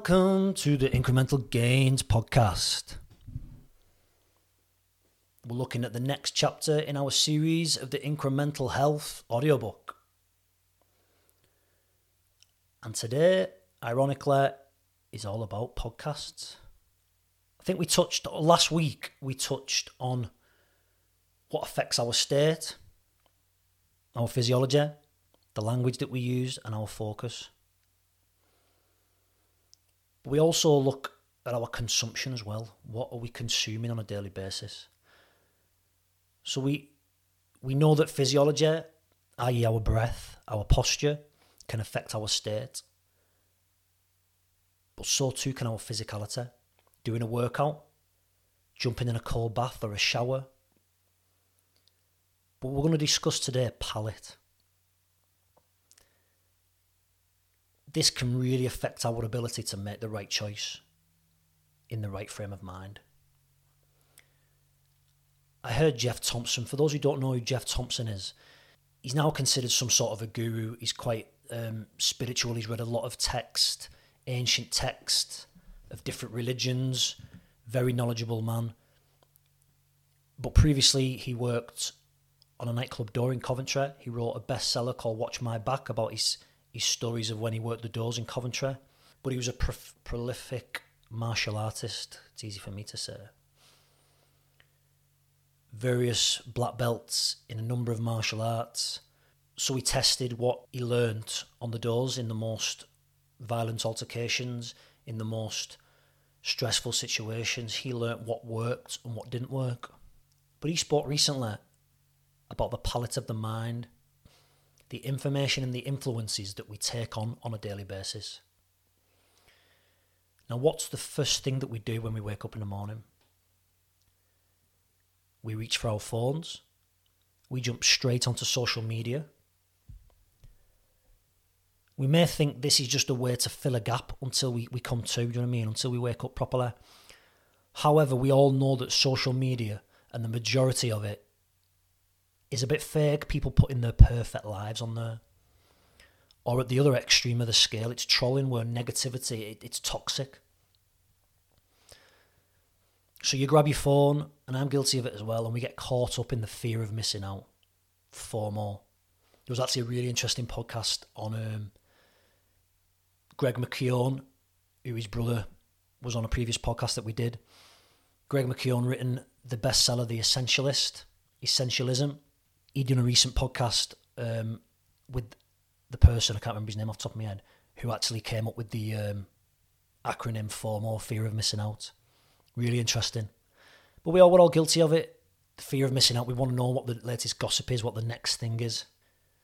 Welcome to the Incremental Gains podcast. We're looking at the next chapter in our series of the Incremental Health audiobook. And today, ironically, is all about podcasts. I think last week we touched on what affects our state, our physiology, the language that we use, and our focus. But we also look at our consumption as well. What are we consuming on a daily basis? So we know that physiology, i.e. our breath, our posture, can affect our state. But so too can our physicality. Doing a workout, jumping in a cold bath or a shower. But we're going to discuss today palate. This can really affect our ability to make the right choice in the right frame of mind. I heard Jeff Thompson. For those who don't know who Jeff Thompson is, he's now considered some sort of a guru. He's quite spiritual. He's read a lot of text, ancient text of different religions, very knowledgeable man. But previously he worked on a nightclub door in Coventry. He wrote a bestseller called Watch My Back about his stories of when he worked the doors in Coventry. But he was a prolific martial artist. It's easy for me to say. Various black belts in a number of martial arts. So he tested what he learnt on the doors in the most violent altercations, in the most stressful situations. He learnt what worked and what didn't work. But he spoke recently about the palate of the mind, the information and the influences that we take on a daily basis. Now, what's the first thing that we do when we wake up in the morning? We reach for our phones. We jump straight onto social media. We may think this is just a way to fill a gap until we come to, do you know what I mean? Until we wake up properly. However, we all know that social media and the majority of it is a bit fake, people putting their perfect lives on there. Or at the other extreme of the scale, it's trolling where negativity, it's toxic. So you grab your phone, and I'm guilty of it as well, and we get caught up in the fear of missing out. FOMO. There was actually a really interesting podcast on Greg McKeown, who his brother was on a previous podcast that we did. Greg McKeown written the bestseller, The Essentialism. He'd done a recent podcast with the person, I can't remember his name off the top of my head, who actually came up with the acronym FOMO, Fear of Missing Out. Really interesting. But we're all guilty of it, the fear of missing out. We want to know what the latest gossip is, what the next thing is.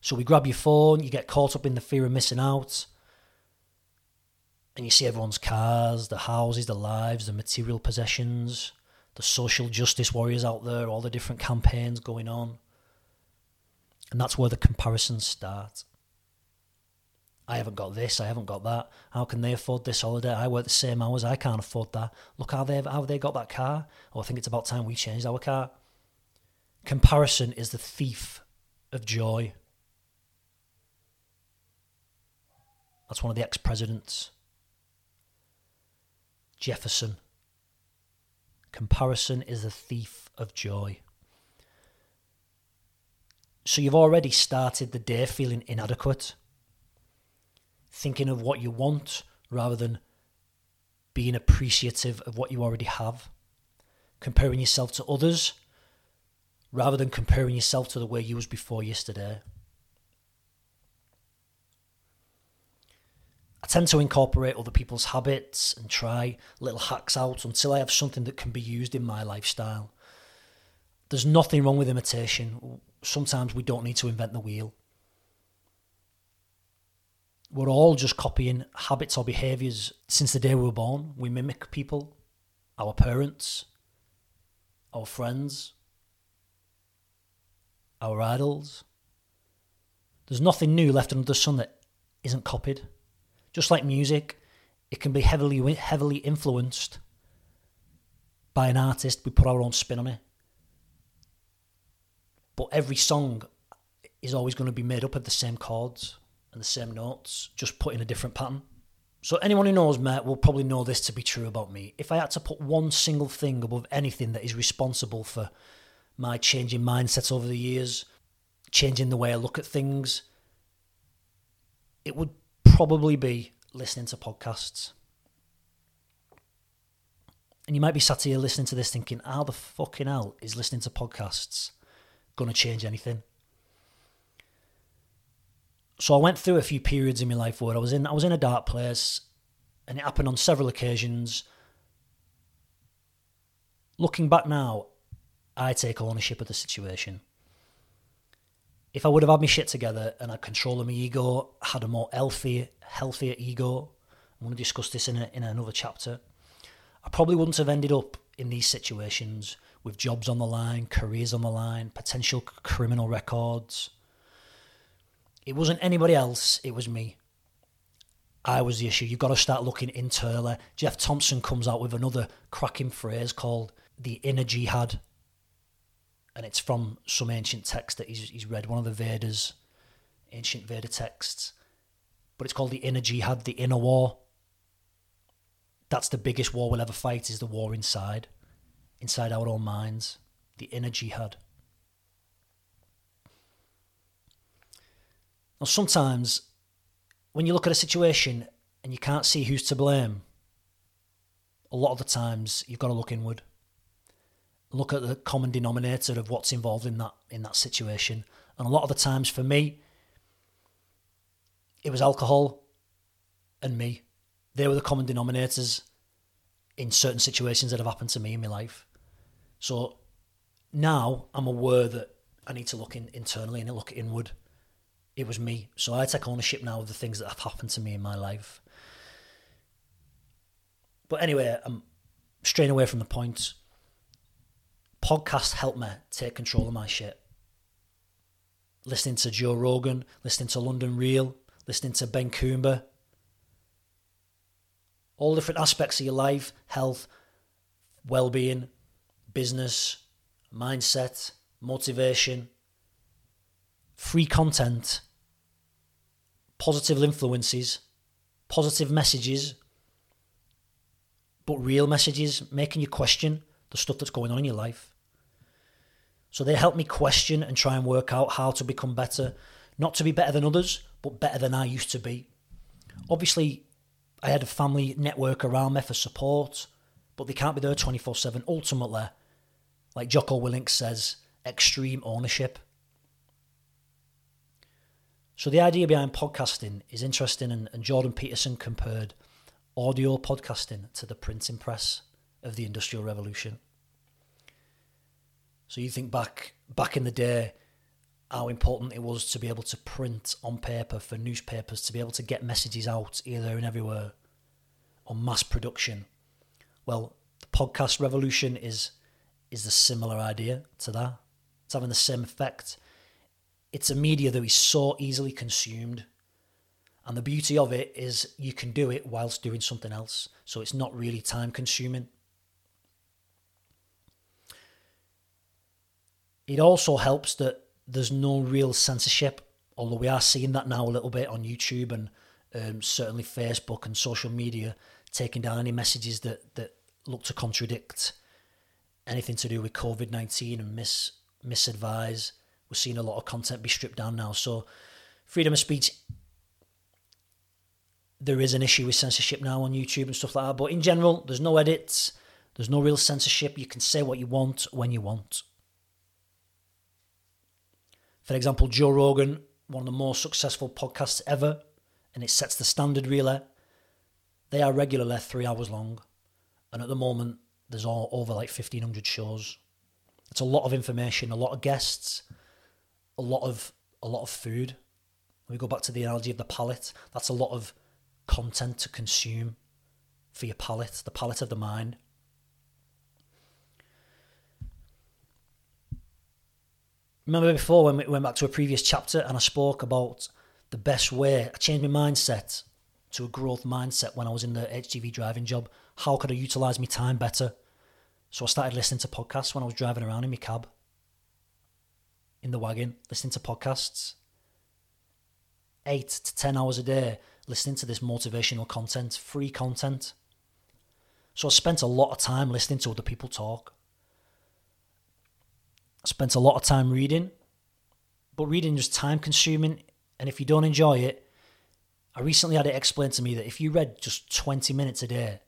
So we grab your phone, you get caught up in the fear of missing out, and you see everyone's cars, the houses, the lives, the material possessions, the social justice warriors out there, all the different campaigns going on. And that's where the comparisons start. I haven't got this, I haven't got that. How can they afford this holiday? I work the same hours, I can't afford that. Look how they got that car. Oh, I think it's about time we changed our car. Comparison is the thief of joy. That's one of the ex-presidents. Jefferson. Comparison is the thief of joy. So you've already started the day feeling inadequate, thinking of what you want rather than being appreciative of what you already have, comparing yourself to others rather than comparing yourself to the way you was before yesterday. I tend to incorporate other people's habits and try little hacks out until I have something that can be used in my lifestyle. There's nothing wrong with imitation. Sometimes we don't need to invent the wheel. We're all just copying habits or behaviours since the day we were born. We mimic people, our parents, our friends, our idols. There's nothing new left under the sun that isn't copied. Just like music, it can be heavily influenced by an artist. We put our own spin on it. But every song is always going to be made up of the same chords and the same notes, just put in a different pattern. So anyone who knows me will probably know this to be true about me. If I had to put one single thing above anything that is responsible for my changing mindsets over the years, changing the way I look at things, it would probably be listening to podcasts. And you might be sat here listening to this thinking, how the fucking hell is listening to podcasts going to change anything? So I went through a few periods in my life where I was in a dark place, and it happened on several occasions. Looking back now, I take ownership of the situation. If I would have had my shit together and had control of my ego, had a more healthier ego, I'm going to discuss this in another chapter, I probably wouldn't have ended up in these situations with jobs on the line, careers on the line, potential criminal records. It wasn't anybody else, it was me. I was the issue. You've got to start looking internally. Jeff Thompson comes out with another cracking phrase called the inner jihad. And it's from some ancient text that he's read, one of the Vedas, ancient Veda texts. But it's called the inner jihad, the inner war. That's the biggest war we'll ever fight, is the war inside our own minds, the inner jihad. Now, sometimes when you look at a situation and you can't see who's to blame, a lot of the times you've got to look inward. Look at the common denominator of what's involved in that situation. And a lot of the times for me, it was alcohol and me. They were the common denominators in certain situations that have happened to me in my life. So now I'm aware that I need to look internally and look inward. It was me. So I take ownership now of the things that have happened to me in my life. But anyway, I'm straying away from the point. Podcasts help me take control of my shit. Listening to Joe Rogan, listening to London Real, listening to Ben Coomber. All different aspects of your life, health, well-being, business, mindset, motivation. Free content, positive influences, positive messages, but real messages, making you question the stuff that's going on in your life. So they help me question and try and work out how to become better, not to be better than others, but better than I used to be. Obviously, I had a family network around me for support, but they can't be there 24/7. Ultimately, like Jocko Willink says, extreme ownership. So the idea behind podcasting is interesting, and Jordan Peterson compared audio podcasting to the printing press of the Industrial Revolution. So you think back in the day, how important it was to be able to print on paper for newspapers, to be able to get messages out here, there and everywhere on mass production. Well, the podcast revolution is the similar idea to that. It's having the same effect. It's a media that is so easily consumed, and the beauty of it is you can do it whilst doing something else, so it's not really time consuming. It also helps that there's no real censorship, although we are seeing that now a little bit on YouTube and certainly Facebook and social media, taking down any messages that look to contradict anything to do with COVID-19 and misadvise. We're seeing a lot of content be stripped down now. So freedom of speech, there is an issue with censorship now on YouTube and stuff like that. But in general, there's no edits. There's no real censorship. You can say what you want when you want. For example, Joe Rogan, one of the most successful podcasts ever, and it sets the standard really. They are regularly 3 hours long. And at the moment, there's all over like 1,500 shows. It's a lot of information, a lot of guests, a lot of food. We go back to the analogy of the palate. That's a lot of content to consume for your palate, the palate of the mind. Remember before when we went back to a previous chapter and I spoke about the best way, I changed my mindset to a growth mindset when I was in the HGV driving job. How could I utilise my time better? So I started listening to podcasts when I was driving around in my cab, in the wagon, listening to podcasts. 8 to 10 hours a day, listening to this motivational content, free content. So I spent a lot of time listening to other people talk. I spent a lot of time reading, but reading was time consuming. And if you don't enjoy it, I recently had it explained to me that if you read just 20 minutes a day,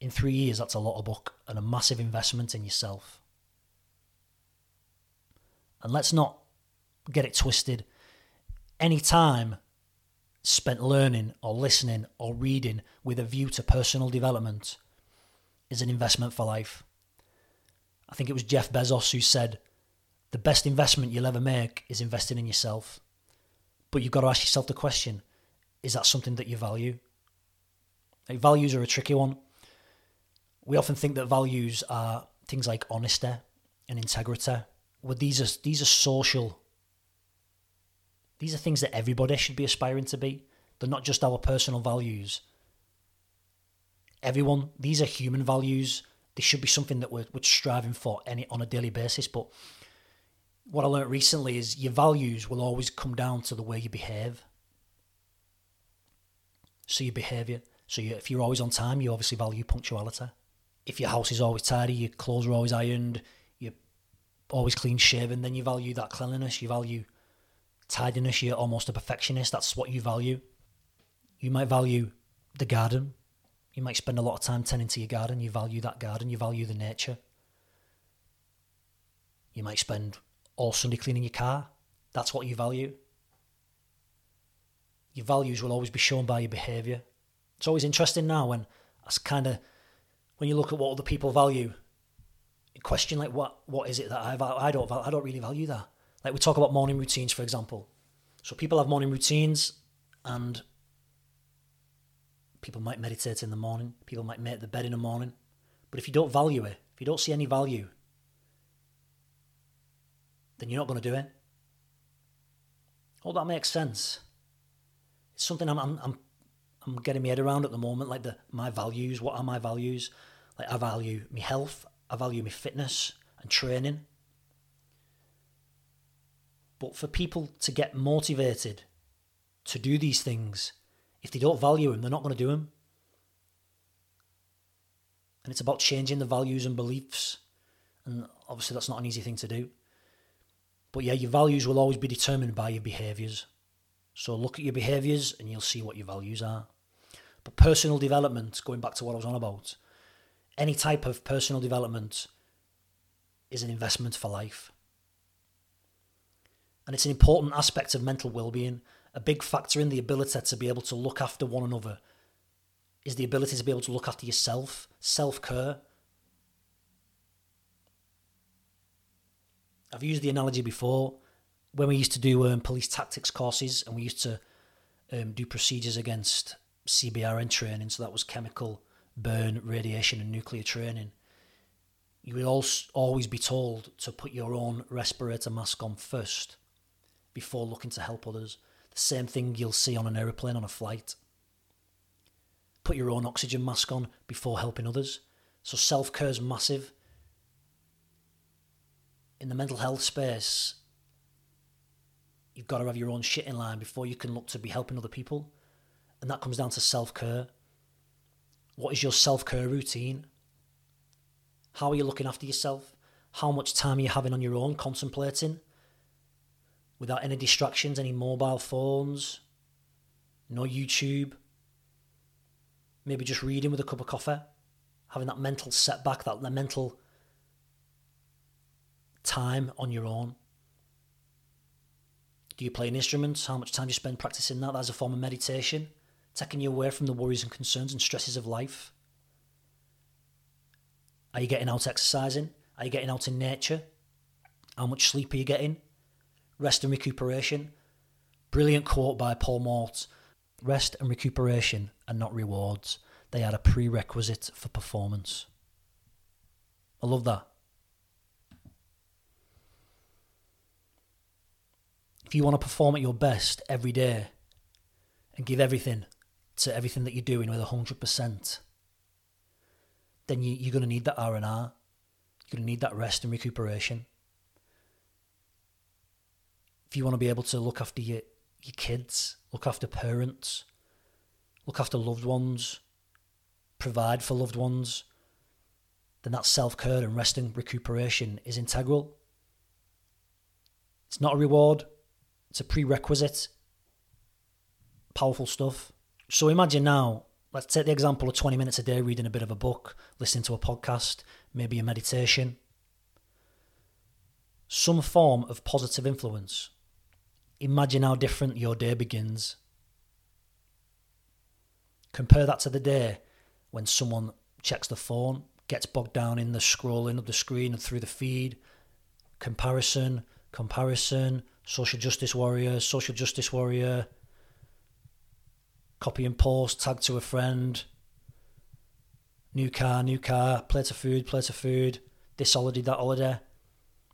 in 3 years, that's a lot of book and a massive investment in yourself. And let's not get it twisted. Any time spent learning or listening or reading with a view to personal development is an investment for life. I think it was Jeff Bezos who said, the best investment you'll ever make is investing in yourself. But you've got to ask yourself the question, is that something that you value? Like, values are a tricky one. We often think that values are things like honesty and integrity. Well, these are social. These are things that everybody should be aspiring to be. They're not just our personal values. Everyone, these are human values. They should be something that we're striving for on a daily basis. But what I learned recently is your values will always come down to the way you behave. So your behaviour. So if you're always on time, you obviously value punctuality. If your house is always tidy, your clothes are always ironed, you're always clean shaven, then you value that cleanliness, you value tidiness, you're almost a perfectionist, that's what you value. You might value the garden. You might spend a lot of time tending to your garden, you value that garden, you value the nature. You might spend all Sunday cleaning your car, that's what you value. Your values will always be shown by your behaviour. It's always interesting now when you look at what other people value, you question like what is it that I don't really value that. Like we talk about morning routines, for example. So people have morning routines and people might meditate in the morning. People might make the bed in the morning. But if you don't value it, if you don't see any value, then you're not going to do it. Oh, that makes sense. It's something I'm getting my head around at the moment, like my values. What are my values? Like I value my health, I value my fitness and training. But for people to get motivated to do these things, if they don't value them, they're not going to do them. And it's about changing the values and beliefs. And obviously that's not an easy thing to do. But yeah, your values will always be determined by your behaviours. So look at your behaviours and you'll see what your values are. But personal development, going back to what I was on about, any type of personal development is an investment for life. And it's an important aspect of mental well-being. A big factor in the ability to be able to look after one another is the ability to be able to look after yourself, self-care. I've used the analogy before when we used to do police tactics courses and we used to do procedures against CBRN training. So that was chemical, burn, radiation and nuclear training. You would always be told to put your own respirator mask on first, before looking to help others. The same thing you'll see on an aeroplane on a flight. Put your own oxygen mask on before helping others. So self-care is massive. In the mental health space, you've got to have your own shit in line before you can look to be helping other people. And that comes down to self-care. What is your self-care routine? How are you looking after yourself? How much time are you having on your own contemplating? Without any distractions, any mobile phones, no YouTube. Maybe just reading with a cup of coffee. Having that mental setback, that mental time on your own. Do you play an instrument? How much time do you spend practicing that? That's a form of meditation. Taking you away from the worries and concerns and stresses of life. Are you getting out exercising? Are you getting out in nature? How much sleep are you getting? Rest and recuperation. Brilliant quote by Paul Mort. Rest and recuperation are not rewards. They are a prerequisite for performance. I love that. If you want to perform at your best every day and give everything to everything that you're doing with 100%, then you're going to need that R&R. You're going to need that rest and recuperation. If you want to be able to look after your kids, look after parents, look after loved ones, provide for loved ones, then that self-care and rest and recuperation is integral. It's not a reward, it's a prerequisite. Powerful stuff. So imagine now, let's take the example of 20 minutes a day reading a bit of a book, listening to a podcast, maybe a meditation. Some form of positive influence. Imagine how different your day begins. Compare that to the day when someone checks the phone, gets bogged down in the scrolling of the screen and through the feed. Comparison, social justice warrior, copy and post, tag to a friend, new car, plate of food, this holiday, that holiday.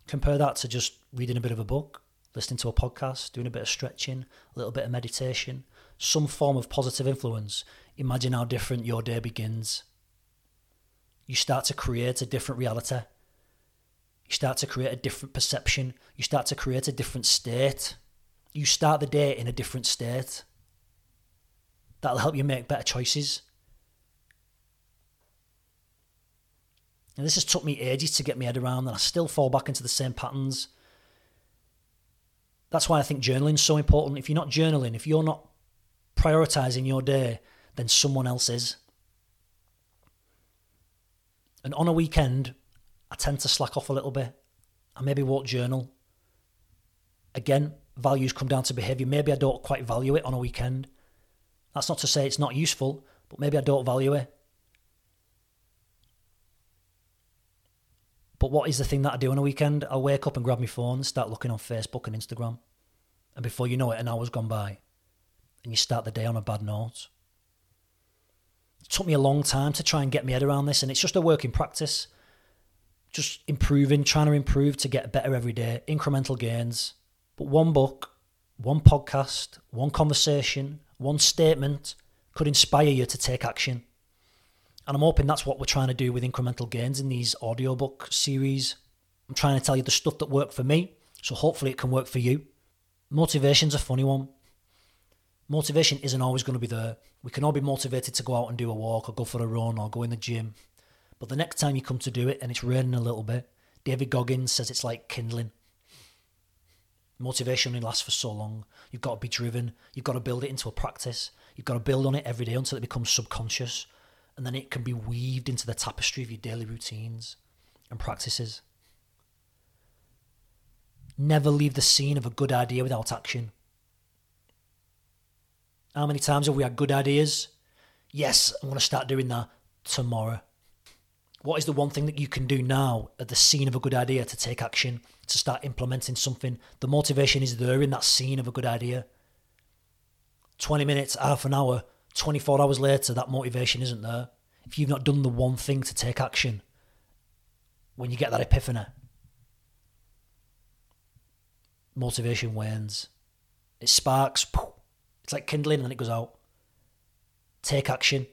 Compare that to just reading a bit of a book, listening to a podcast, doing a bit of stretching, a little bit of meditation, some form of positive influence. Imagine how different your day begins. You start to create a different reality. You start to create a different perception. You start to create a different state. You start the day in a different state. That'll help you make better choices. And this has took me ages to get my head around, and I still fall back into the same patterns. That's why I think journaling's so important. If you're not journaling, if you're not prioritising your day, then someone else is. And on a weekend, I tend to slack off a little bit. I maybe won't journal. Again, values come down to behaviour. Maybe I don't quite value it on a weekend. That's not to say it's not useful, but maybe I don't value it. But what is the thing that I do on a weekend? I wake up and grab my phone, start looking on Facebook and Instagram. And before you know it, an hour's gone by. And you start the day on a bad note. It took me a long time to try and get my head around this, and it's just a work in practice. Just improving, trying to improve to get better every day, incremental gains. But one book, one podcast, one conversation, one statement could inspire you to take action. And I'm hoping that's what we're trying to do with incremental gains in these audiobook series. I'm trying to tell you the stuff that worked for me, so hopefully it can work for you. Motivation's a funny one. Motivation isn't always going to be there. We can all be motivated to go out and do a walk or go for a run or go in the gym. But the next time you come to do it and it's raining a little bit, David Goggins says it's like kindling. Motivation only lasts for so long. You've got to be driven. You've got to build it into a practice. You've got to build on it every day until it becomes subconscious. And then it can be weaved into the tapestry of your daily routines and practices. Never leave the scene of a good idea without action. How many times have we had good ideas? Yes, I'm going to start doing that tomorrow. What is the one thing that you can do now at the scene of a good idea to take action, to start implementing something? The motivation is there in that scene of a good idea. 20 minutes, half an hour, 24 hours later, that motivation isn't there. If you've not done the one thing to take action, when you get that epiphany, motivation wanes. It sparks, it's like kindling, and then it goes out. Take action.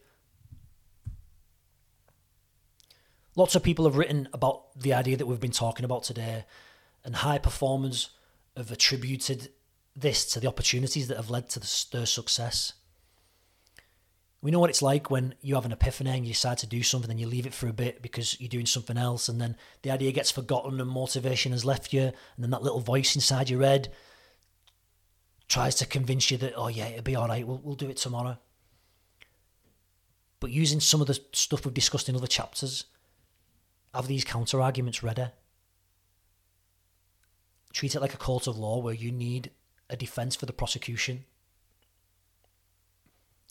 Lots of people have written about the idea that we've been talking about today, and high performers have attributed this to the opportunities that have led to their success. We know what it's like when you have an epiphany and you decide to do something and you leave it for a bit because you're doing something else, and then the idea gets forgotten and motivation has left you, and then that little voice inside your head tries to convince you that, oh yeah, it'll be all right, we'll do it tomorrow. But using some of the stuff we've discussed in other chapters, have these counter-arguments ready. Treat it like a court of law where you need a defence for the prosecution.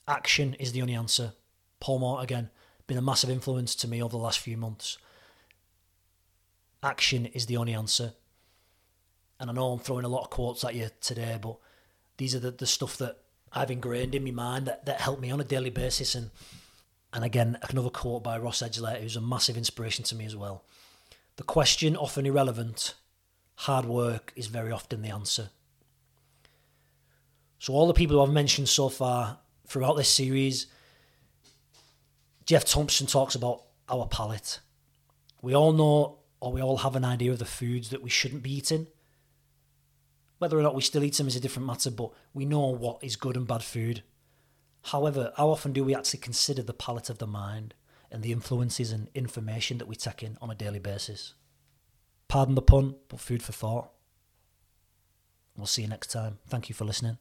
Action is the only answer. Paul Mort, again, been a massive influence to me over the last few months. Action is the only answer. And I know I'm throwing a lot of quotes at you today, but these are the stuff that I've ingrained in my mind that help me on a daily basis. And again, another quote by Ross Edgley, who's a massive inspiration to me as well. The question, often irrelevant, hard work is very often the answer. So all the people who I've mentioned so far throughout this series, Jeff Thompson talks about our palate. We all know, or we all have an idea of the foods that we shouldn't be eating. Whether or not we still eat them is a different matter, but we know what is good and bad food. However, how often do we actually consider the palette of the mind and the influences and information that we take in on a daily basis? Pardon the pun, but food for thought. We'll see you next time. Thank you for listening.